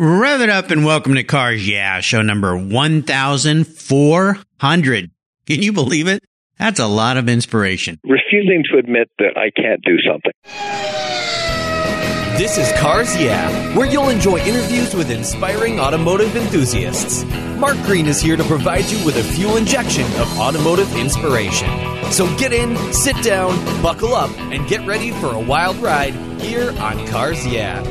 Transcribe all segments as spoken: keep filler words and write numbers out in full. Rev it up and welcome to Cars Yeah, show number one thousand four hundred. Can you believe it? That's a lot of inspiration. Refusing to admit that I can't do something. This is Cars Yeah, where you'll enjoy interviews with inspiring automotive enthusiasts. Mark Green is here to provide you with a fuel injection of automotive inspiration. So get in, sit down, buckle up, and get ready for a wild ride here on Cars Yeah.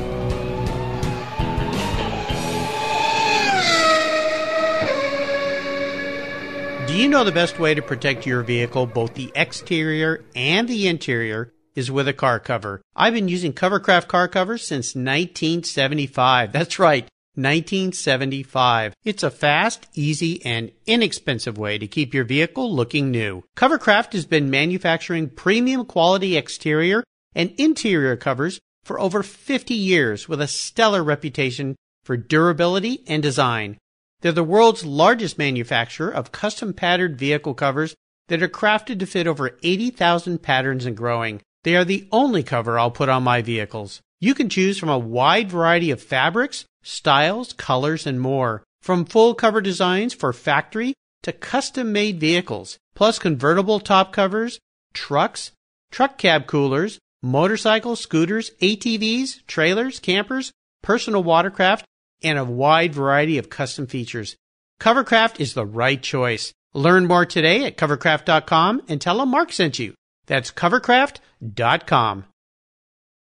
Do you know the best way to protect your vehicle, both the exterior and the interior, is with a car cover? I've been using Covercraft car covers since nineteen seventy-five. That's right, nineteen seventy-five. It's a fast, easy, and inexpensive way to keep your vehicle looking new. Covercraft has been manufacturing premium quality exterior and interior covers for over fifty years with a stellar reputation for durability and design. They're the world's largest manufacturer of custom patterned vehicle covers that are crafted to fit over eighty thousand patterns and growing. They are the only cover I'll put on my vehicles. You can choose from a wide variety of fabrics, styles, colors, and more. From full cover designs for factory to custom-made vehicles, plus convertible top covers, trucks, truck cab coolers, motorcycles, scooters, A T Vs, trailers, campers, personal watercraft, and a wide variety of custom features. Covercraft is the right choice. Learn more today at Covercraft dot com and tell them Mark sent you. That's Covercraft dot com.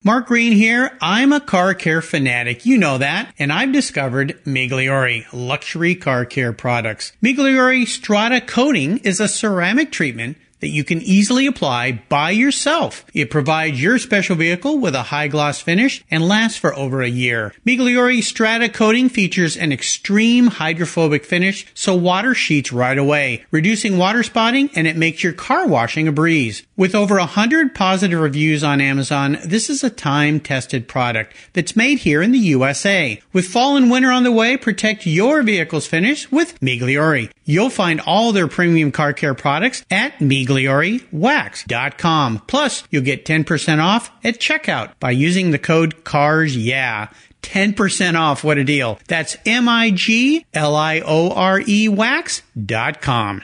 Mark Green here. I'm a car care fanatic. You know that. And I've discovered Migliori, luxury car care products. Migliori Strata Coating is a ceramic treatment that you can easily apply by yourself. It provides your special vehicle with a high-gloss finish and lasts for over a year. Migliori Strata Coating features an extreme hydrophobic finish, so water sheets right away, reducing water spotting, and it makes your car washing a breeze. With over one hundred positive reviews on Amazon, this is a time-tested product that's made here in the U S A. With fall and winter on the way, protect your vehicle's finish with Migliori. You'll find all their premium car care products at Migliori Wax dot com. Plus, you'll get ten percent off at checkout by using the code CARSYEAH. ten percent off. What a deal. That's M I G L I O R E Wax dot com.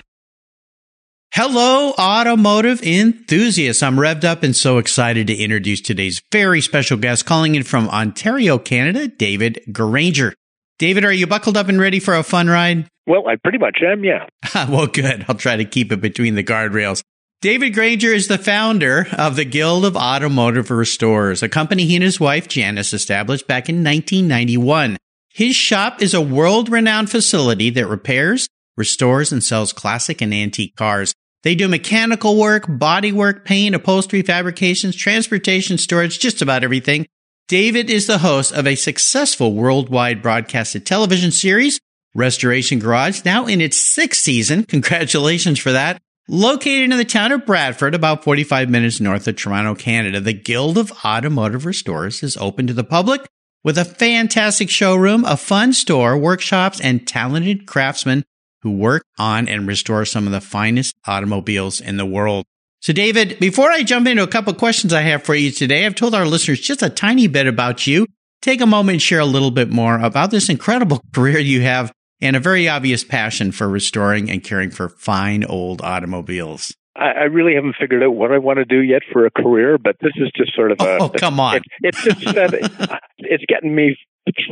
Hello, automotive enthusiasts. I'm revved up and so excited to introduce today's very special guest, calling in from Ontario, Canada, David Granger. David, are you buckled up and ready for a fun ride? Well, I pretty much am, yeah. Well, good. I'll try to keep it between the guardrails. David Granger is the founder of the Guild of Automotive Restorers, a company he and his wife, Janice, established back in nineteen ninety-one. His shop is a world-renowned facility that repairs, restores, and sells classic and antique cars. They do mechanical work, body work, paint, upholstery, fabrications, transportation, storage, just about everything. David is the host of a successful worldwide broadcasted television series, Restoration Garage, now in its sixth season. Congratulations for that. Located in the town of Bradford, about forty-five minutes north of Toronto, Canada, the Guild of Automotive Restorers is open to the public with a fantastic showroom, a fun store, workshops, and talented craftsmen who work on and restore some of the finest automobiles in the world. So, David, before I jump into a couple of questions I have for you today, I've told our listeners just a tiny bit about you. Take a moment and share a little bit more about this incredible career you have and a very obvious passion for restoring and caring for fine old automobiles. I, I really haven't figured out what I want to do yet for a career, but this is just sort of a... Oh, oh come on. It, it's just uh, it's getting me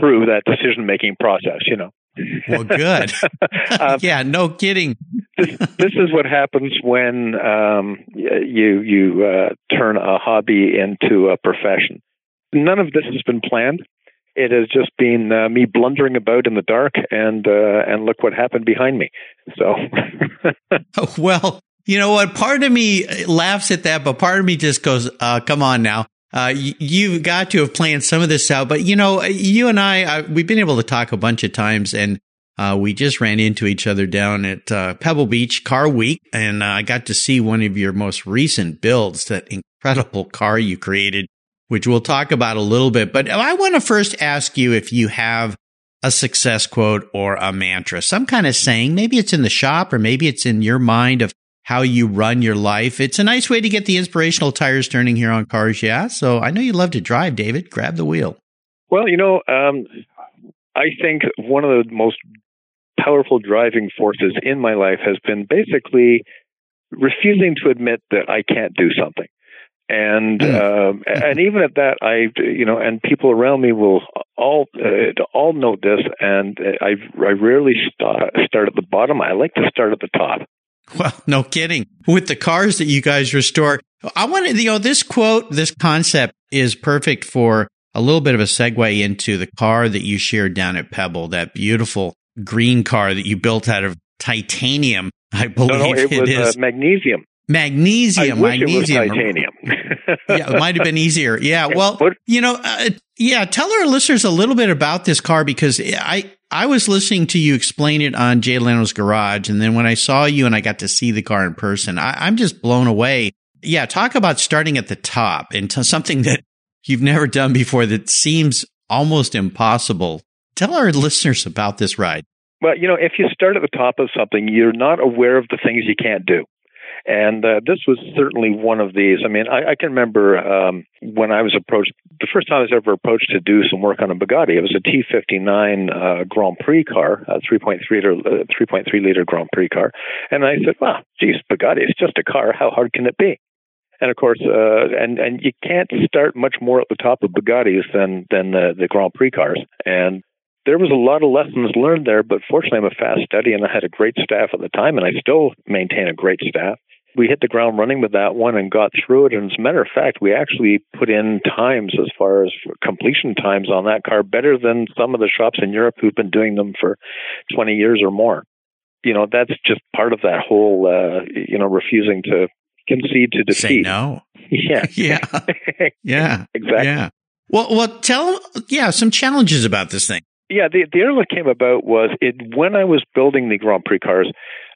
through that decision-making process, you know. Well, good. um, yeah, no kidding. this, this is what happens when um, you you uh, turn a hobby into a profession. None of this has been planned. It has just been uh, me blundering about in the dark, and uh, and look what happened behind me. So, oh, well, you know what? Part of me laughs at that, but part of me just goes, uh, "Come on now." Uh, you've got to have planned some of this out, but you know, you and I, uh, we've been able to talk a bunch of times, and uh, we just ran into each other down at uh, Pebble Beach Car Week, and uh, I got to see one of your most recent builds, that incredible car you created, which we'll talk about a little bit. But I want to first ask you if you have a success quote or a mantra, some kind of saying. Maybe it's in the shop, or maybe it's in your mind of how you run your life. It's a nice way to get the inspirational tires turning here on Cars Yeah. So I know you love to drive, David. Grab the wheel. Well, you know, um, I, I think one of the most powerful driving forces in my life has been basically refusing to admit that I can't do something. And um, and even at that, I you know, and people around me will all uh, all note this. And I I rarely start start at the bottom. I like to start at the top. Well, no kidding. With the cars that you guys restore, I wanted you know this quote, this concept is perfect for a little bit of a segue into the car that you shared down at Pebble, that beautiful green car that you built out of titanium. I believe no, no, it, it was is. Uh, magnesium. Magnesium, I wish magnesium, it was titanium. Yeah, it might have been easier. Yeah, well, you know, uh, yeah. Tell our listeners a little bit about this car, because I I was listening to you explain it on Jay Leno's Garage, and then when I saw you and I got to see the car in person, I, I'm just blown away. Yeah, talk about starting at the top and t- something that you've never done before that seems almost impossible. Tell our listeners about this ride. Well, you know, if you start at the top of something, you're not aware of the things you can't do. And uh, this was certainly one of these. I mean, I, I can remember um, when I was approached, the first time I was ever approached to do some work on a Bugatti, it was a T fifty-nine uh, Grand Prix car, a three point three liter Grand Prix car. And I said, well, geez, Bugatti, it's just a car. How hard can it be? And of course, uh, and, and you can't start much more at the top of Bugattis than, than the, the Grand Prix cars. And there was a lot of lessons learned there, but fortunately I'm a fast study and I had a great staff at the time, and I still maintain a great staff. We hit the ground running with that one and got through it. And as a matter of fact, we actually put in times as far as completion times on that car better than some of the shops in Europe who've been doing them for twenty years or more. You know, that's just part of that whole, uh, you know, refusing to concede to defeat. Say no. Yeah. Yeah. Yeah. Exactly. Yeah. Well, well, tell, yeah, some challenges about this thing. Yeah, the, the Aerolith came about was it when I was building the Grand Prix cars,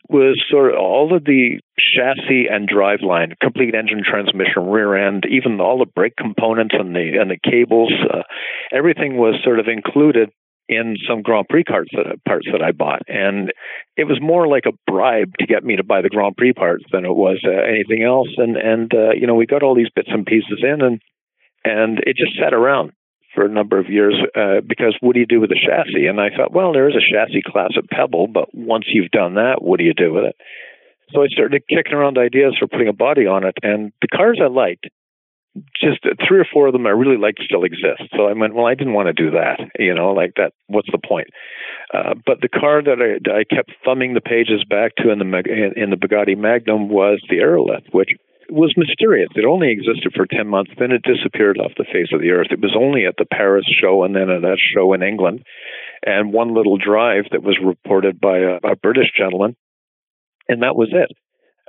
was sort of all of the chassis and driveline, complete engine, transmission, rear end, even all the brake components and the and the cables, uh, everything was sort of included in some Grand Prix parts that, parts that I bought. And it was more like a bribe to get me to buy the Grand Prix parts than it was uh, anything else. And, and uh, you know, we got all these bits and pieces in, and and it just sat around for a number of years, uh, because what do you do with the chassis? And I thought, well, there is a chassis class at Pebble, but once you've done that, what do you do with it? So I started kicking around ideas for putting a body on it, and the cars I liked, just three or four of them I really liked still exist. So I went, well, I didn't want to do that, you know, like that, what's the point? Uh, but the car that I, that I kept thumbing the pages back to in the in, in the Bugatti Magnum was the Aerolith, which was mysterious. It only existed for ten months, then it disappeared off the face of the earth. It was only at the Paris show and then at a show in England, and one little drive that was reported by a, a British gentleman, and that was it.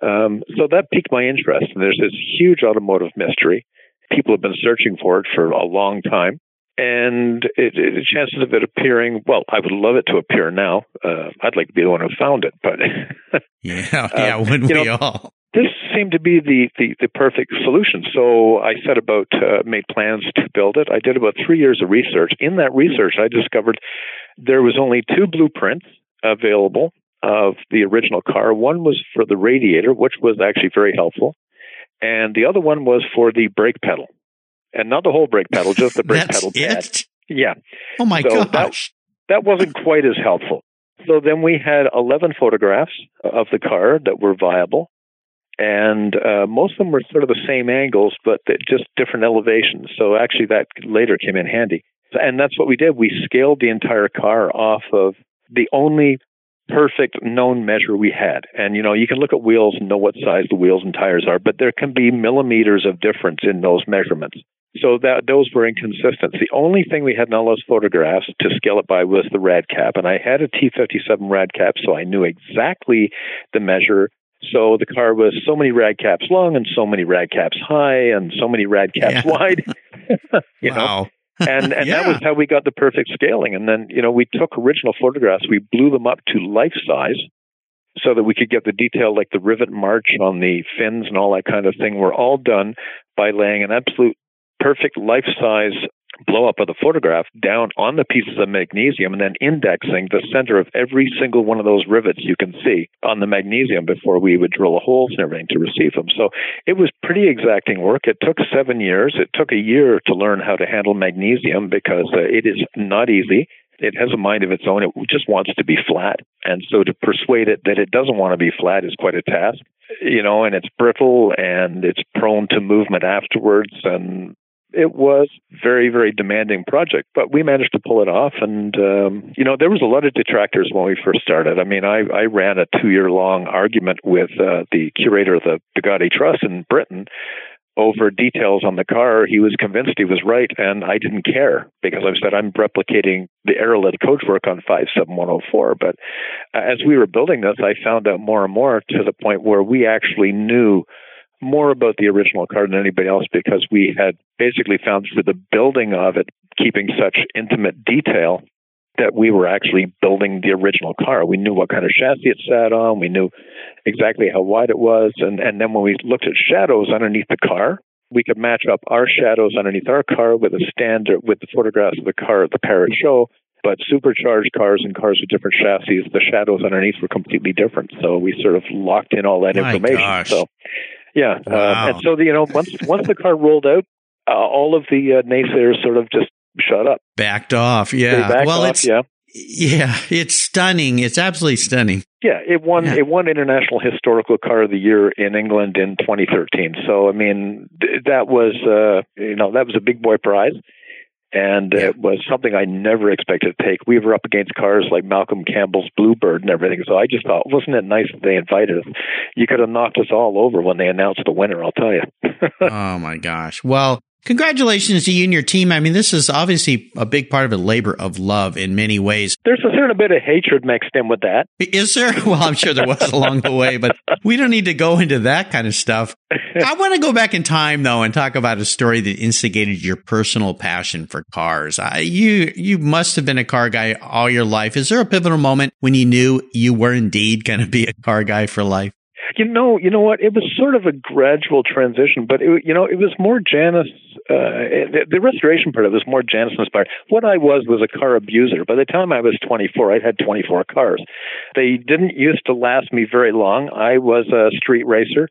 Um, so that piqued my interest. And there's this huge automotive mystery. People have been searching for it for a long time, and it, it, the chances of it appearing, well, I would love it to appear now. Uh, I'd like to be the one who found it, but... yeah, yeah, wouldn't um, we know, all? This seemed to be the, the, the perfect solution. So I set about, uh, made plans to build it. I did about three years of research. In that research, I discovered there was only two blueprints available of the original car. One was for the radiator, which was actually very helpful. And the other one was for the brake pedal. And not the whole brake pedal, just the brake pedal pad. Yeah. Oh, my so gosh. That, that wasn't quite as helpful. So then we had eleven photographs of the car that were viable. And uh, most of them were sort of the same angles, but just different elevations. So actually that later came in handy. And that's what we did. We scaled the entire car off of the only perfect known measure we had. And, you know, you can look at wheels and know what size the wheels and tires are, but there can be millimeters of difference in those measurements. So that those were inconsistent. The only thing we had in all those photographs to scale it by was the rad cap. And I had a T fifty-seven rad cap, so I knew exactly the measure. So the car was so many rad caps long and so many rad caps high and so many rad caps yeah. wide, you wow. know, and, and yeah. that was how we got the perfect scaling. And then, you know, we took original photographs, we blew them up to life size so that we could get the detail, like the rivet march on the fins and all that kind of thing, were all done by laying an absolute perfect life size blow up of the photograph down on the pieces of magnesium and then indexing the center of every single one of those rivets you can see on the magnesium before we would drill a hole and everything to receive them. So it was pretty exacting work. It took seven years. It took a year to learn how to handle magnesium because uh, it is not easy. It has a mind of its own. It just wants to be flat. And so to persuade it that it doesn't want to be flat is quite a task, you know, and it's brittle and it's prone to movement afterwards. And it was very, very demanding project, but we managed to pull it off. And, um, you know, there was a lot of detractors when we first started. I mean, I, I ran a two-year-long argument with uh, the curator of the Bugatti Trust in Britain over details on the car. He was convinced he was right, and I didn't care because I said I'm replicating the Aerolith coachwork on five seven one oh four. But as we were building this, I found out more and more to the point where we actually knew more about the original car than anybody else because we had basically found through the building of it, keeping such intimate detail, that we were actually building the original car. We knew what kind of chassis it sat on. We knew exactly how wide it was. And, and then when we looked at shadows underneath the car, we could match up our shadows underneath our car with a standard, with the photographs of the car at the Paris show. But supercharged cars and cars with different chassis, the shadows underneath were completely different. So we sort of locked in all that My information. Gosh. So, yeah. Wow. Uh, and so, the, you know, once once the car rolled out, uh, all of the uh, naysayers sort of just shut up. Backed off. Yeah. Backed well, off, it's, yeah. Yeah. It's stunning. It's absolutely stunning. Yeah. It won, yeah. it won International Historical Car of the Year in England in twenty thirteen. So, I mean, th- that was, uh, you know, that was a big boy prize. And yeah. it was something I never expected to take. We were up against cars like Malcolm Campbell's Bluebird and everything. So I just thought, wasn't it nice that they invited us? You could have knocked us all over when they announced the winner, I'll tell you. Oh, my gosh. Well, congratulations to you and your team. I mean, this is obviously a big part of a labor of love in many ways. There's a certain bit of hatred mixed in with that. Is there? Well, I'm sure there was along the way, but we don't need to go into that kind of stuff. I want to go back in time, though, and talk about a story that instigated your personal passion for cars. I, you you must have been a car guy all your life. Is there a pivotal moment when you knew you were indeed going to be a car guy for life? You know, you know what? It was sort of a gradual transition, but, it, you know, it was more Janice. Uh, the, the restoration part of it was more Janice inspired. What I was was a car abuser. By the time I was twenty-four, I had twenty-four cars. They didn't used to last me very long. I was a street racer,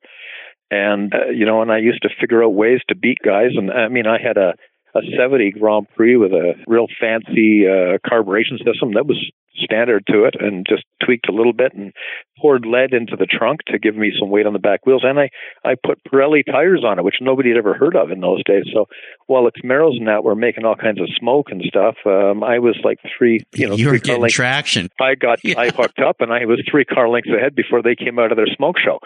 and, uh, you know, and I used to figure out ways to beat guys. And, I mean, I had a, a seventy Grand Prix with a real fancy uh, carburation system that was standard to it, and just tweaked a little bit and poured lead into the trunk to give me some weight on the back wheels. And I, I put Pirelli tires on it, which nobody had ever heard of in those days. So while its Merrills and that were making all kinds of smoke and stuff, um, I was like three, you know, you were getting traction. I got, yeah. I hooked up and I was three car lengths ahead before they came out of their smoke show.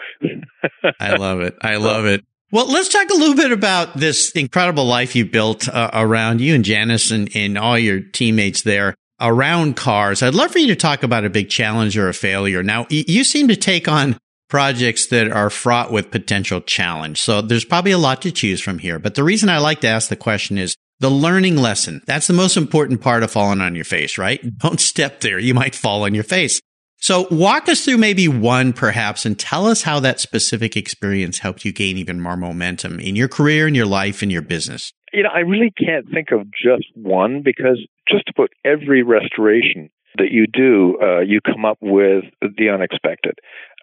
I love it. I love it. Well, let's talk a little bit about this incredible life you built uh, around you and Janice and, and all your teammates there. Around cars, I'd love for you to talk about a big challenge or a failure. Now, you seem to take on projects that are fraught with potential challenge. So there's probably a lot to choose from here. But the reason I like to ask the question is the learning lesson. That's the most important part of falling on your face, right? Don't step there. You might fall on your face. So walk us through maybe one, perhaps, and tell us how that specific experience helped you gain even more momentum in your career, in your life, in your business. You know, I really can't think of just one because just about every restoration that you do, uh, you come up with the unexpected.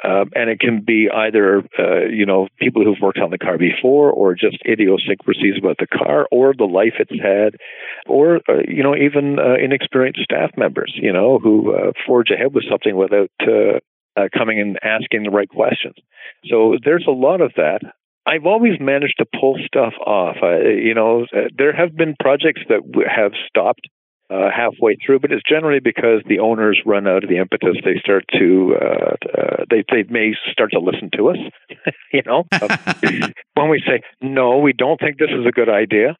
Uh, and it can be either, uh, you know, people who've worked on the car before or just idiosyncrasies about the car or the life it's had or, uh, you know, even uh, inexperienced staff members, you know, who uh, forge ahead with something without uh, uh, coming and asking the right questions. So there's a lot of that. I've always managed to pull stuff off. I, you know, there have been projects that have stopped uh, halfway through, but it's generally because the owners run out of the impetus. They start to, uh, uh, they they may start to listen to us. You know, when we say no, we don't think this is a good idea.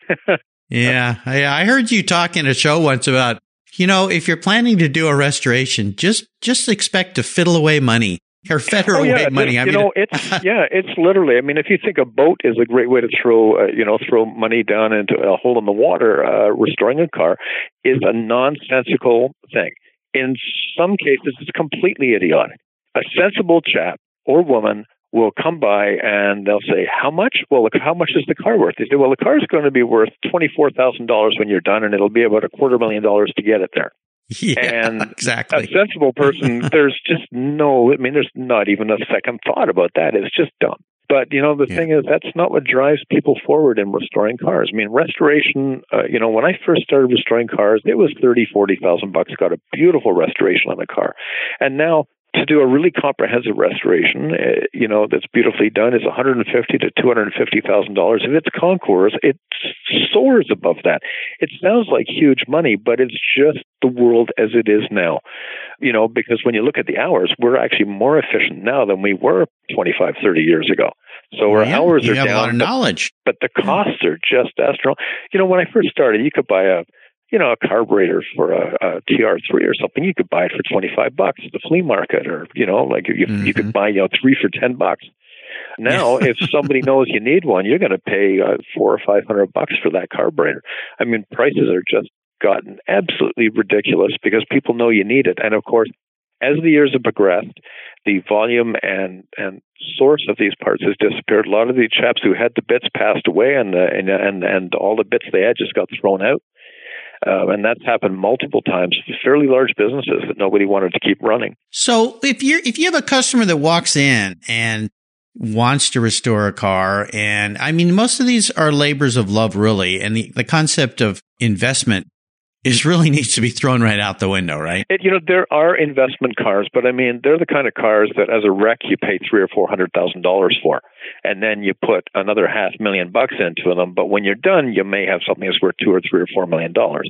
Yeah, I heard you talk in a show once about, you know, if you're planning to do a restoration, just just expect to fiddle away money. Or federal oh, yeah. away money. I you mean, know, it's yeah, it's literally. I mean, if you think a boat is a great way to throw, uh, you know, throw money down into a hole in the water, uh, restoring a car is a nonsensical thing. In some cases, it's completely idiotic. A sensible chap or woman will come by and they'll say, "How much? Well, look, how much is the car worth?" They say, "Well, the car is going to be worth twenty-four thousand dollars when you're done, and it'll be about a quarter million dollars to get it there." Yeah, and exactly. A sensible person, there's just no, I mean, there's not even a second thought about that. It's just dumb. But, you know, the yeah. thing is, that's not what drives people forward in restoring cars. I mean, restoration, uh, you know, when I first started restoring cars, it was thirty, forty thousand bucks, got a beautiful restoration on a car. And now to do a really comprehensive restoration, uh, you know, that's beautifully done is one hundred fifty thousand to two hundred fifty thousand dollars. If it's concours, it soars above that. It sounds like huge money, but it's just the world as it is now. You know, because when you look at the hours, we're actually more efficient now than we were twenty-five, thirty years ago. So our yeah, hours are down. You have a lot of knowledge. But, but the costs are just astronomical. You know, when I first started, you could buy a, you know, a carburetor for a, a T R three or something. You could buy it for twenty-five bucks at the flea market, or, you know, like you, mm-hmm. you could buy, you know, three for ten bucks. Now, if somebody knows you need one, you're going to pay uh, four or five hundred bucks for that carburetor. I mean, prices are just gotten absolutely ridiculous because people know you need it. And of course, as the years have progressed, the volume and, and source of these parts has disappeared. A lot of the chaps who had the bits passed away, and uh, and, and and all the bits they had just got thrown out. Uh, and that's happened multiple times to fairly large businesses that nobody wanted to keep running. So if you if you have a customer that walks in and wants to restore a car, and I mean, most of these are labors of love, really, and the, the concept of investment is really needs to be thrown right out the window, right? It, you know, there are investment cars, but I mean, they're the kind of cars that as a wreck, you pay three or four hundred thousand dollars for, and then you put another half million bucks into them. But when you're done, you may have something that's worth two or three or four million dollars.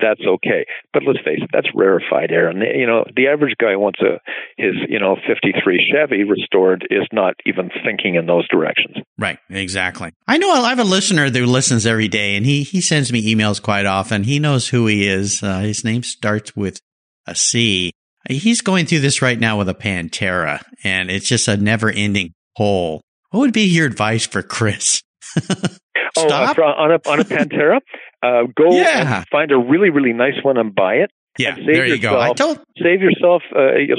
That's okay. But let's face it, that's rarefied air. And, you know, the average guy wants a, his, you know, fifty-three Chevy restored is not even thinking in those directions. Right. Exactly. I know I have a listener who listens every day, and he, he sends me emails quite often. He knows who he is. Uh, his name starts with a C. He's going through this right now with a Pantera, and it's just a never ending hole. What would be your advice for Chris? Oh, uh, for, on a on a Pantera, uh, go yeah. and find a really really nice one and buy it. Yeah, save there you yourself, go. I told- save yourself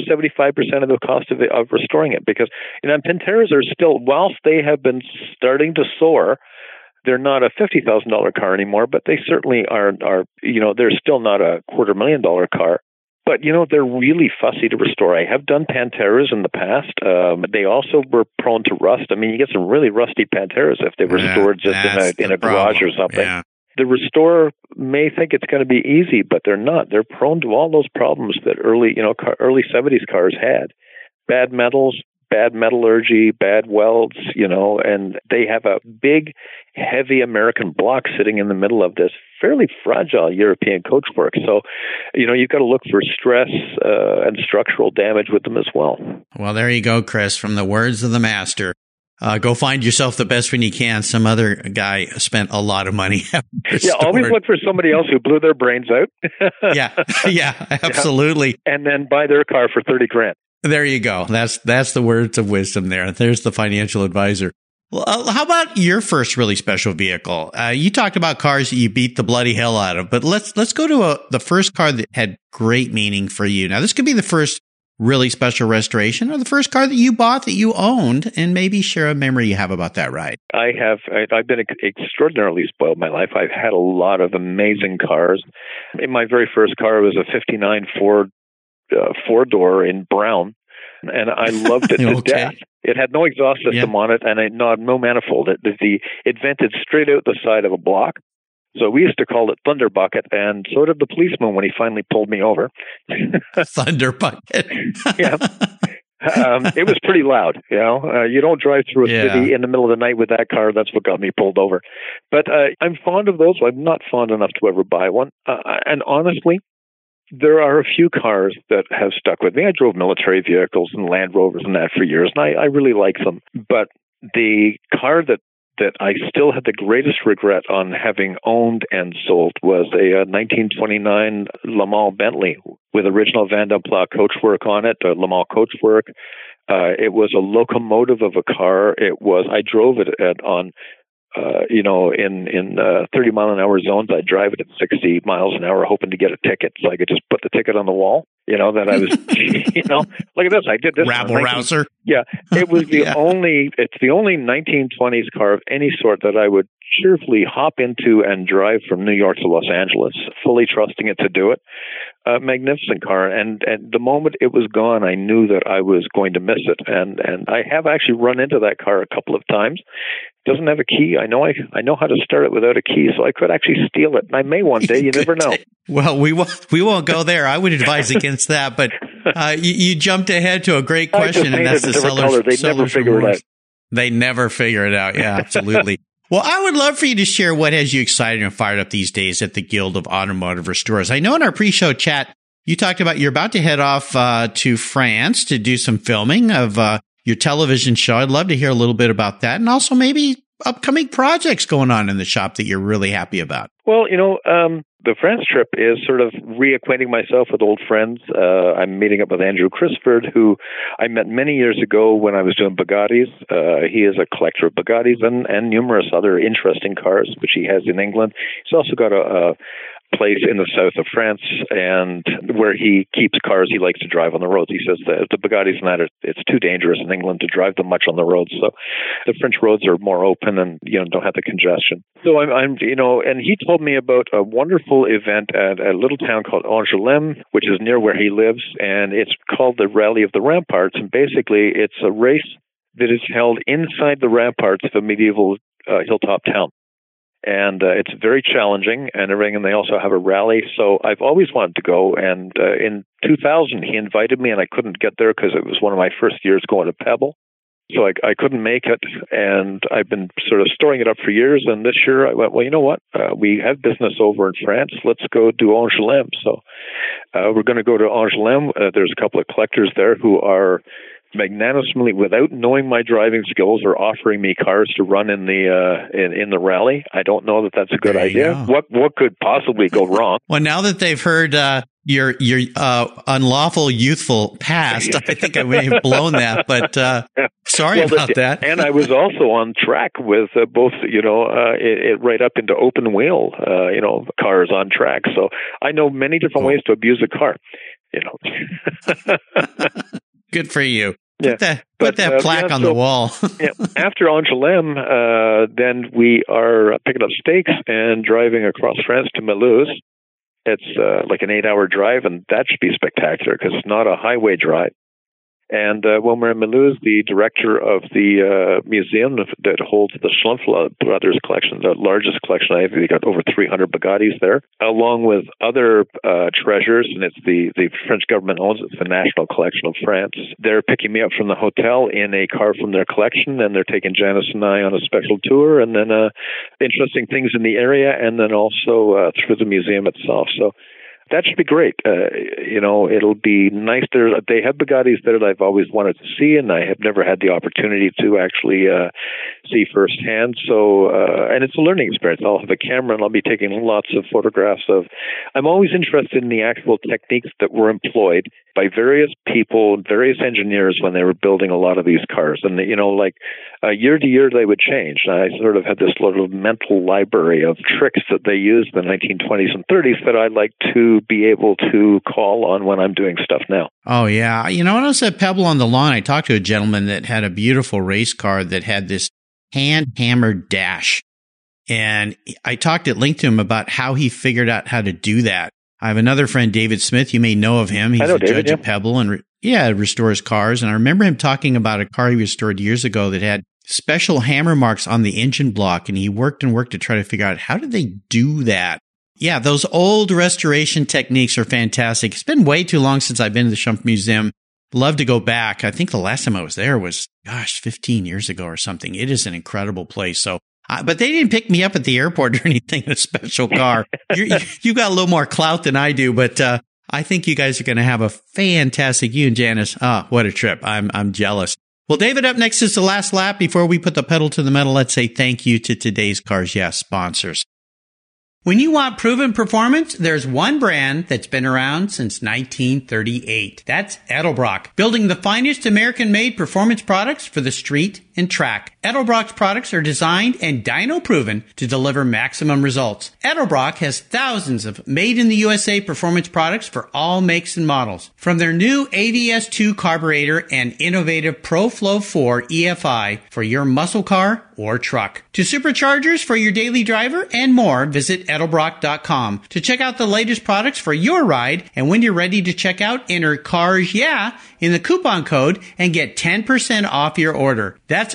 seventy five percent of the cost of, of restoring it, because you know Panteras are still, whilst they have been starting to soar, they're not a fifty thousand dollar car anymore, but they certainly are are you know they're still not a quarter million dollar car. But, you know, they're really fussy to restore. I have done Panteras in the past. Um, they also were prone to rust. I mean, you get some really rusty Panteras if they were yeah, stored just in a, in a garage or something. Yeah. The restorer may think it's going to be easy, but they're not. They're prone to all those problems that early, you know, car, early seventies cars had. Bad metals, bad metallurgy, bad welds, you know, and they have a big, heavy American block sitting in the middle of this fairly fragile European coachwork. So, you know, you've got to look for stress uh, and structural damage with them as well. Well, there you go, Chris, from the words of the master. Uh, go find yourself the best one you can. Some other guy spent a lot of money. Yeah, always look for somebody else who blew their brains out. yeah, yeah, absolutely. Yeah. And then buy their car for thirty grand. There you go. That's that's the words of wisdom there. There's the financial advisor. Well, uh, how about your first really special vehicle? Uh, you talked about cars that you beat the bloody hell out of, but let's let's go to a, the first car that had great meaning for you. Now, this could be the first really special restoration, or the first car that you bought that you owned, and maybe share a memory you have about that ride. I have. I've been extraordinarily spoiled my life. I've had a lot of amazing cars. In my very first car, it was a fifty-nine Ford. Uh, four-door in brown, and I loved it to okay. death. It had no exhaust system yeah. on it, and it not no manifold. It, the, it vented straight out the side of a block. So we used to call it Thunder Bucket, and so did the policeman when he finally pulled me over. Thunder Bucket. yeah. Um, it was pretty loud, you know. Uh, you don't drive through a yeah. city in the middle of the night with that car. That's what got me pulled over. But uh, I'm fond of those. I'm not fond enough to ever buy one. Uh, and honestly, there are a few cars that have stuck with me. I drove military vehicles and Land Rovers and that for years, and I, I really like them. But the car that, that I still had the greatest regret on having owned and sold was a, a nineteen twenty-nine Le Mans Bentley with original Van der Pla coachwork on it, uh, Le Mans coachwork. Uh, it was a locomotive of a car. It was I drove it at, on... Uh, you know, in, in uh, thirty mile an hour zones, I'd drive it at sixty miles an hour hoping to get a ticket so I could just put the ticket on the wall, you know, that I was, you know, look at this, I did this. Rabble-rouser. Yeah, it was the yeah. only, it's the only nineteen twenties car of any sort that I would cheerfully hop into and drive from New York to Los Angeles, fully trusting it to do it. a magnificent car. And, and the moment it was gone, I knew that I was going to miss it. And and I have actually run into that car a couple of times. Doesn't have a key. I know I I know how to start it without a key, so I could actually steal it. And I may one day. You, you never know. Well, we won't, we won't go there. I would advise against that. But uh, you, you jumped ahead to a great question, and that's the seller. They never figure it out. They never figure it out. Yeah, absolutely. Well, I would love for you to share what has you excited and fired up these days at the Guild of Automotive Restorers. I know in our pre-show chat, you talked about you're about to head off uh, to France to do some filming of uh, your television show. I'd love to hear a little bit about that, and also maybe upcoming projects going on in the shop that you're really happy about. Well, you know, um, the France trip is sort of reacquainting myself with old friends. Uh, I'm meeting up with Andrew Christford, who I met many years ago when I was doing Bugattis. Uh, he is a collector of Bugattis and, and numerous other interesting cars, which he has in England. He's also got a, a place in the south of France, and where he keeps cars he likes to drive on the roads. He says that the Bugattis and that are, it's too dangerous in England to drive them much on the roads. So the French roads are more open and, you know, don't have the congestion. So I'm, I'm you know, and he told me about a wonderful event at a little town called Angoulême, which is near where he lives, and it's called the Rally of the Ramparts. And basically, it's a race that is held inside the ramparts of a medieval uh, hilltop town. And uh, it's very challenging and everything, and they also have a rally. So I've always wanted to go, and uh, in two thousand, he invited me, and I couldn't get there because it was one of my first years going to Pebble. So I, I couldn't make it, and I've been sort of storing it up for years. And this year I went, well, you know what? Uh, we have business over in France. Let's go do Angoulême. So uh, we're going to go to Angoulême. Uh, there's a couple of collectors there who are magnanimously, without knowing my driving skills, are offering me cars to run in the uh, in, in the rally. I don't know that that's a good idea. Go. What what could possibly go wrong? Well, now that they've heard Uh Your your uh, unlawful youthful past. I think I may have blown that, but uh, sorry well, about that. And I was also on track with uh, both, you know, uh, it, it right up into open wheel, uh, you know, cars on track. So I know many different cool. ways to abuse a car. You know, good for you. Put yeah. that, put but, that uh, plaque yeah, on so, the wall. yeah. After Angoulême, uh, then we are picking up steaks and driving across France to Mulhouse. It's uh, like an eight-hour drive, and that should be spectacular because it's not a highway drive. And uh, Wilmer Melou is the director of the uh, museum that holds the Schlumpf Brothers collection, the largest collection. I have got over three hundred Bugattis there, along with other uh, treasures, and it's the, the French government owns it. It's the National Collection of France. They're picking me up from the hotel in a car from their collection, and they're taking Janice and I on a special tour, and then uh, interesting things in the area, and then also uh, through the museum itself. So that should be great. Uh, you know, it'll be nice. There, they have Bugattis there that I've always wanted to see, and I have never had the opportunity to actually uh, see firsthand. So, uh, and it's a learning experience. I'll have a camera, and I'll be taking lots of photographs of. I'm always interested in the actual techniques that were employed by various people, various engineers when they were building a lot of these cars. And, you know, like uh, year to year, they would change. And I sort of had this little mental library of tricks that they used in the nineteen twenties and thirties that I like to be able to call on when I'm doing stuff now. Oh, yeah. You know, when I was at Pebble on the Lawn, I talked to a gentleman that had a beautiful race car that had this hand-hammered dash. And I talked at length to him about how he figured out how to do that. I have another friend, David Smith. You may know of him. He's know, a David, judge yeah. at Pebble and, re- yeah, restores cars. And I remember him talking about a car he restored years ago that had special hammer marks on the engine block. And he worked and worked to try to figure out, how did they do that? Yeah, those old restoration techniques are fantastic. It's been way too long since I've been to the Schlumpf Museum. Love to go back. I think the last time I was there was, gosh, fifteen years ago or something. It is an incredible place. So, uh, but they didn't pick me up at the airport or anything in a special car. You're, you you got a little more clout than I do, but uh, I think you guys are going to have a fantastic, you and Janice. Ah, what a trip. I'm I'm jealous. Well, David, up next is the last lap. Before we put the pedal to the metal, let's say thank you to today's Cars Yeah sponsors. When you want proven performance, there's one brand that's been around since nineteen thirty-eight. That's Edelbrock, building the finest American-made performance products for the street and track. Edelbrock's products are designed and dyno-proven to deliver maximum results. Edelbrock has thousands of made-in-the-U S A performance products for all makes and models. From their new A D S two carburetor and innovative ProFlow four E F I for your muscle car or truck, to superchargers for your daily driver and more, visit Edelbrock dot com to check out the latest products for your ride. And when you're ready to check out, enter Cars Yeah in the coupon code and get ten percent off your order. That's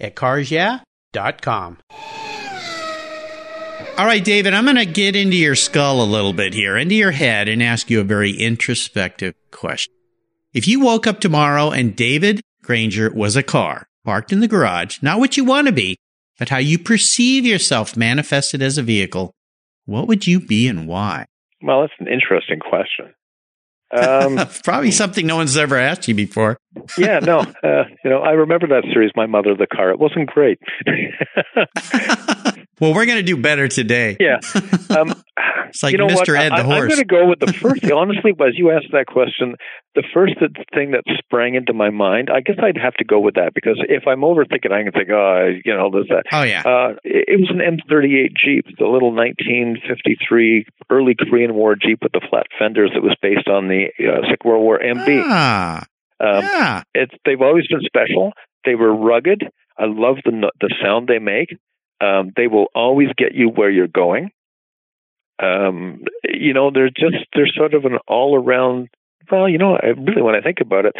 at cars yeah dot com. All right, David, I'm going to get into your skull a little bit here, into your head, and ask you a very introspective question. If you woke up tomorrow and David Granger was a car parked in the garage, not what you want to be, but how you perceive yourself manifested as a vehicle, what would you be and why? Well, that's an interesting question. Um, Probably something no one's ever asked you before. yeah, no. Uh, you know, I remember that series, My Mother the Car. It wasn't great. Well, we're going to do better today. Yeah. Um, it's like you know Mister What? Ed the I, Horse. I'm going to go with the first. Honestly, as you asked that question, the first thing that sprang into my mind, I guess I'd have to go with that, because if I'm overthinking, I can think, oh, you know, this, that. Oh, yeah. Uh, it, it was an M thirty-eight Jeep, the little nineteen fifty-three early Korean War Jeep with the flat fenders that was based on the uh, Second World War M B. Ah, um, yeah. It's, they've always been special. They were rugged. I love the the sound they make. Um, they will always get you where you're going. Um, you know, they're just, they're sort of an all around, well, you know, I really, when I think about it,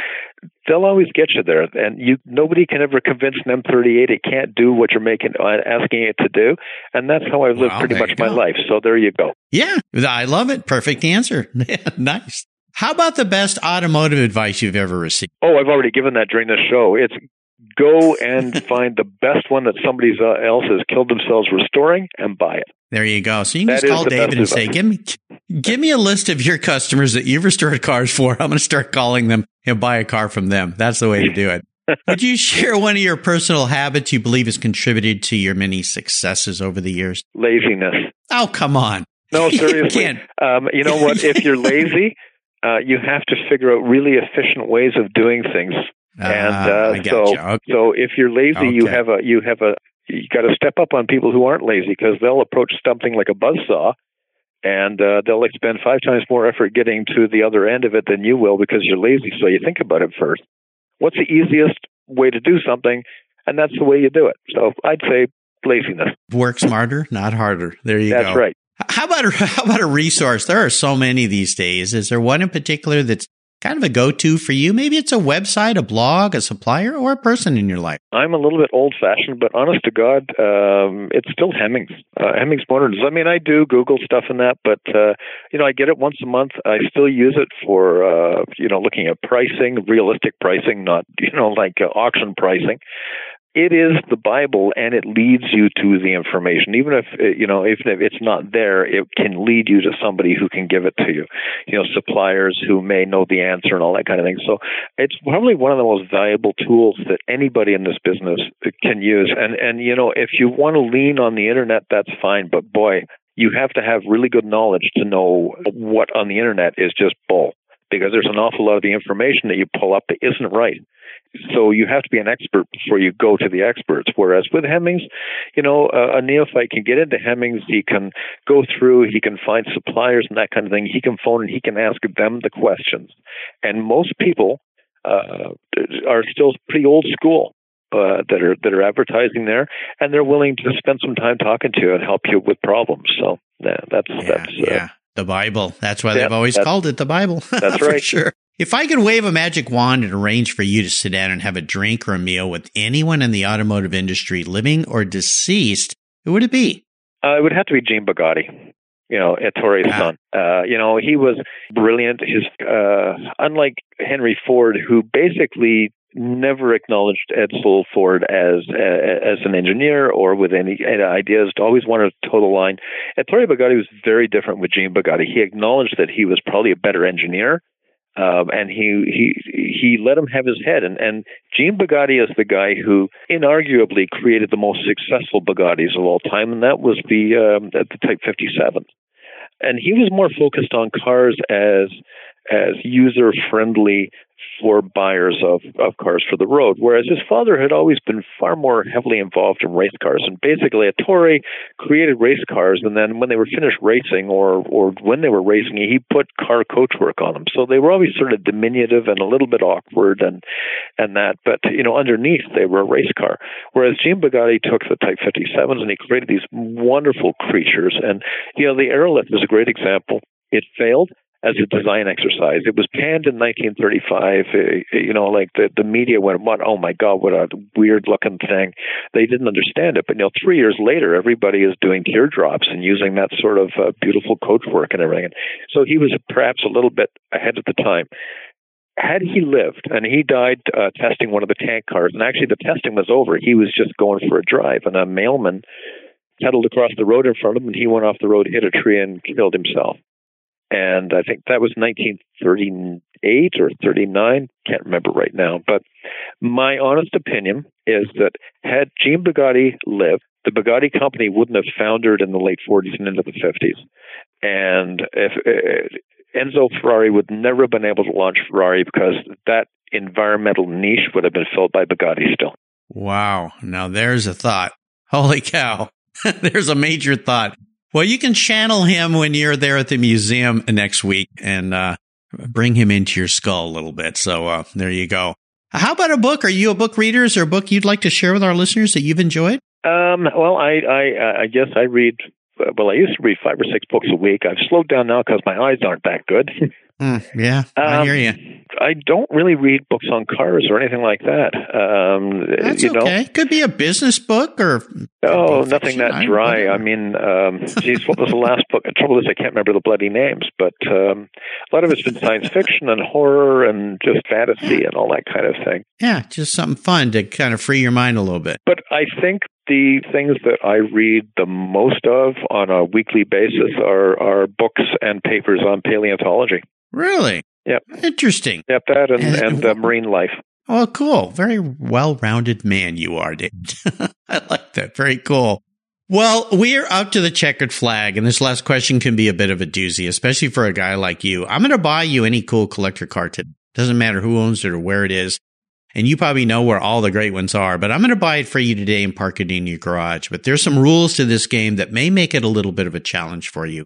they'll always get you there. And you, nobody can ever convince an M thirty-eight it can't do what you're making, asking it to do. And that's how I've lived wow, pretty much my life. So there you go. Yeah. I love it. Perfect answer. Nice. How about the best automotive advice you've ever received? Oh, I've already given that during this show. It's, go and find the best one that somebody else has killed themselves restoring and buy it. There you go. So you can that just call David and say, give me, give me a list of your customers that you've restored cars for. I'm going to start calling them and buy a car from them. That's the way to do it. Would you share one of your personal habits you believe has contributed to your many successes over the years? Laziness. Oh, come on. No, seriously. You, um, you know what? If you're lazy, uh, you have to figure out really efficient ways of doing things. Uh, and uh, so, okay. so if you're lazy, okay. you have a you have a you got to step up on people who aren't lazy, because they'll approach something like a buzzsaw, and uh, they'll expend five times more effort getting to the other end of it than you will, because you're lazy. So you think about it first. What's the easiest way to do something, and that's the way you do it. So I'd say laziness. Work smarter, not harder. There you that's go. That's right. How about a, how about a resource? There are so many these days. Is there one in particular that's kind of a go-to for you? Maybe it's a website, a blog, a supplier, or a person in your life. I'm a little bit old-fashioned, but honest to God, um, it's still Hemmings. Uh, Hemmings Motors. I mean, I do Google stuff and that, but, uh, you know, I get it once a month. I still use it for, uh, you know, looking at pricing, realistic pricing, not, you know, like uh, auction pricing. it is the Bible, and it leads you to the information. Even if, you know, if it's not there, it can lead you to somebody who can give it to you, you know, suppliers who may know the answer and all that kind of thing. So it's probably one of the most valuable tools that anybody in this business can use. And, and you know, if you want to lean on the internet, that's fine. But boy, you have to have really good knowledge to know what on the internet is just bull, because there's an awful lot of the information that you pull up that isn't right. So you have to be an expert before you go to the experts. Whereas with Hemmings, you know, a, a neophyte can get into Hemmings. He can go through, he can find suppliers and that kind of thing. He can phone and he can ask them the questions. And most people uh, are still pretty old school uh, that are that are advertising there, and they're willing to spend some time talking to you and help you with problems. So yeah, that's yeah, that's yeah. Uh, the Bible. That's why yeah, they've always called it the Bible. That's right. For sure. If I could wave a magic wand and arrange for you to sit down and have a drink or a meal with anyone in the automotive industry, living or deceased, who would it be? Uh, it would have to be Jean Bugatti, you know, Ettore's wow. son. Uh, you know, he was brilliant. His uh, unlike Henry Ford, who basically never acknowledged Edsel Ford as uh, as an engineer or with any ideas, always wanted a total line. Ettore Bugatti was very different with Jean Bugatti. He acknowledged that he was probably a better engineer. Um, and he, he he let him have his head. And, and Jean Bugatti is the guy who inarguably created the most successful Bugattis of all time, and that was the, um, the Type fifty-seven. And he was more focused on cars as as user-friendly for buyers of, of cars for the road, whereas his father had always been far more heavily involved in race cars. And basically, Ettore created race cars, and then when they were finished racing or or when they were racing, he put car coachwork on them. So they were always sort of diminutive and a little bit awkward and and that. But, you know, underneath, they were a race car. Whereas Jean Bugatti took the Type fifty-sevens and he created these wonderful creatures. And, you know, the Aerolith is a great example. It failed as a design exercise. It was panned in nineteen thirty-five. Uh, you know, like the, the media went, what? Oh my God, what a weird looking thing. They didn't understand it. But, you know, three years later, everybody is doing teardrops and using that sort of uh, beautiful coachwork and everything. So he was perhaps a little bit ahead of the time. Had he lived, and he died uh, testing one of the tank cars, and actually the testing was over. He was just going for a drive, and a mailman pedaled across the road in front of him, and he went off the road, hit a tree, and killed himself. And I think that was nineteen thirty-eight or thirty-nine, can't remember right now. But my honest opinion is that had Jean Bugatti lived, the Bugatti company wouldn't have foundered in the late forties and into the fifties. And if uh, Enzo Ferrari would never have been able to launch Ferrari, because that environmental niche would have been filled by Bugatti still. Wow. Now there's a thought. Holy cow. There's a major thought. Well, you can channel him when you're there at the museum next week and uh, bring him into your skull a little bit. So uh, there you go. How about a book? Are you a book reader? Is there a book you'd like to share with our listeners that you've enjoyed? Um, well, I, I, I guess I read, well, I used to read five or six books a week. I've slowed down now because my eyes aren't that good. Mm, yeah, I um, hear you. I don't really read books on cars or anything like that. Um, That's you know? okay. Could be a business book or... Oh, nothing that dry. I, I mean, um, geez, what was the last book? The trouble is I can't remember the bloody names, but um, a lot of it's been science fiction and horror and just fantasy and all that kind of thing. Yeah, just something fun to kind of free your mind a little bit. But I think the things that I read the most of on a weekly basis are, are books and papers on paleontology. Really? Yep. Interesting. Yep, that and, and, and the marine life. Oh, cool. Very well-rounded man you are, David. I like that. Very cool. Well, we are up to the checkered flag, and this last question can be a bit of a doozy, especially for a guy like you. I'm going to buy you any cool collector car today. Doesn't matter who owns it or where it is, and you probably know where all the great ones are, but I'm going to buy it for you today and park it in your garage. But there's some rules to this game that may make it a little bit of a challenge for you.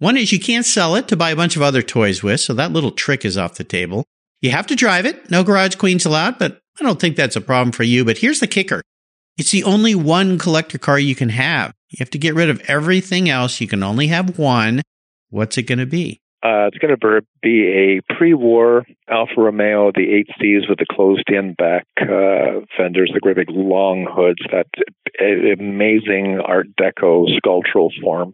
One is you can't sell it to buy a bunch of other toys with, so that little trick is off the table. You have to drive it. No garage queens allowed, but I don't think that's a problem for you. But here's the kicker. It's the only one collector car you can have. You have to get rid of everything else. You can only have one. What's it going to be? Uh, it's going to be a pre-war Alfa Romeo, the eight Cs with the closed-in back uh, fenders, the great big long hoods, that amazing Art Deco sculptural form.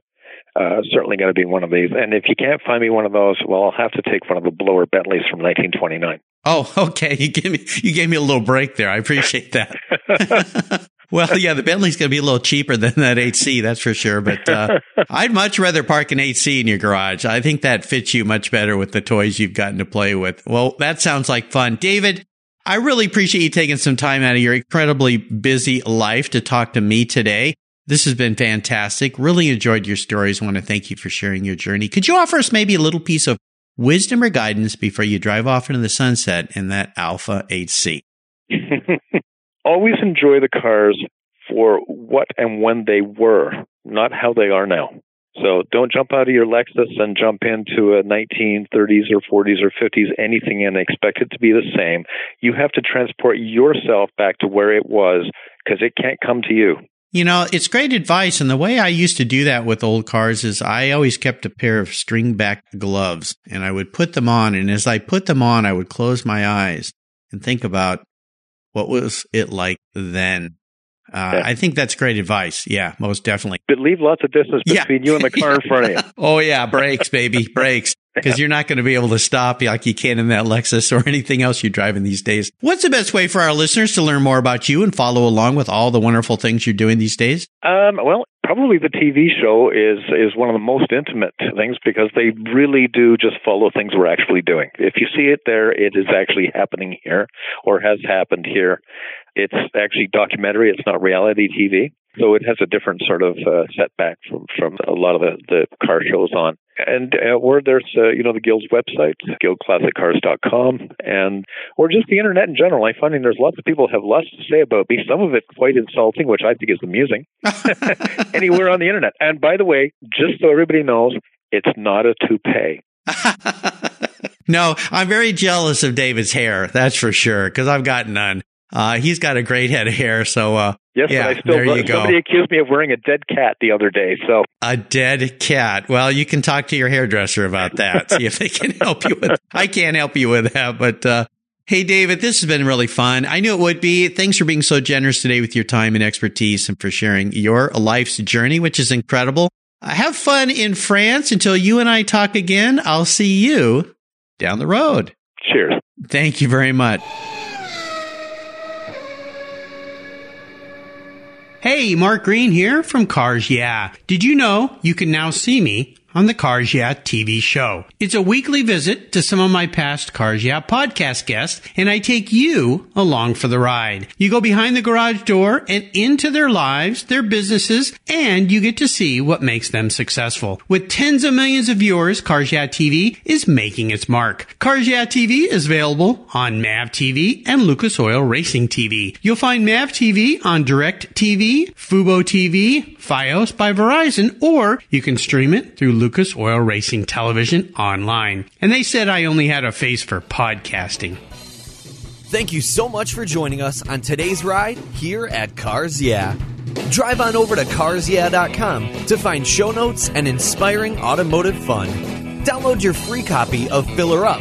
Uh, certainly going to be one of these. And if you can't find me one of those, well, I'll have to take one of the blower Bentleys from nineteen twenty-nine. Oh, okay. You gave me you gave me a little break there. I appreciate that. Well, yeah, the Bentley's going to be a little cheaper than that eight C, that's for sure. But uh, I'd much rather park an eight C in your garage. I think that fits you much better with the toys you've gotten to play with. Well, that sounds like fun. David, I really appreciate you taking some time out of your incredibly busy life to talk to me today. This has been fantastic. Really enjoyed your stories. I want to thank you for sharing your journey. Could you offer us maybe a little piece of wisdom or guidance before you drive off into the sunset in that Alpha eight C? Always enjoy the cars for what and when they were, not how they are now. So don't jump out of your Lexus and jump into a nineteen thirties or forties or fifties, anything, and expect it to be the same. You have to transport yourself back to where it was, because it can't come to you. You know, it's great advice. And the way I used to do that with old cars is I always kept a pair of stringback gloves, and I would put them on. And as I put them on, I would close my eyes and think about what was it like then. Uh, yeah. I think that's great advice. Yeah, most definitely. But leave lots of distance between yeah. you and the car in front of you. Oh, yeah. Brakes, baby. Brakes. Because yeah. you're not going to be able to stop like you can in that Lexus or anything else you're driving these days. What's the best way for our listeners to learn more about you and follow along with all the wonderful things you're doing these days? Um, well, probably the T V show is, is one of the most intimate things, because they really do just follow things we're actually doing. If you see it there, it is actually happening here or has happened here. It's actually documentary. It's not reality T V. So it has a different sort of uh, setback from, from a lot of the, the car shows on. And uh, or there's, uh, you know, the Guild's website, guild classic cars dot com, and or just the internet in general. I'm finding there's lots of people have lots to say about me. Some of it quite insulting, which I think is amusing, anywhere on the internet. And by the way, just so everybody knows, it's not a toupee. No, I'm very jealous of David's hair, that's for sure, because I've got none. Uh, he's got a great head of hair, so uh, yes, yeah, but I still there love, you go. Somebody accused me of wearing a dead cat the other day. So a dead cat. Well, you can talk to your hairdresser about that, see if they can help you with I can't help you with that, but uh, hey, David, this has been really fun. I knew it would be. Thanks for being so generous today with your time and expertise and for sharing your life's journey, which is incredible. Uh, have fun in France. Until you and I talk again, I'll see you down the road. Cheers. Thank you very much. Hey, Mark Green here from Cars Yeah. Did you know you can now see me on the Cars Yeah T V show? It's a weekly visit to some of my past Cars Yeah podcast guests, and I take you along for the ride. You go behind the garage door and into their lives, their businesses, and you get to see what makes them successful. With tens of millions of viewers, Cars Yeah T V is making its mark. Cars Yeah T V is available on M A V T V and Lucas Oil Racing T V. You'll find M A V T V on Direct T V, Fubo T V, Fios by Verizon, or you can stream it through Lucas Oil Racing Television online. And they said I only had a face for podcasting. Thank you so much for joining us on today's ride here at Cars Yeah. Drive on over to cars yeah dot com to find show notes and inspiring automotive fun. Download your free copy of Filler Up,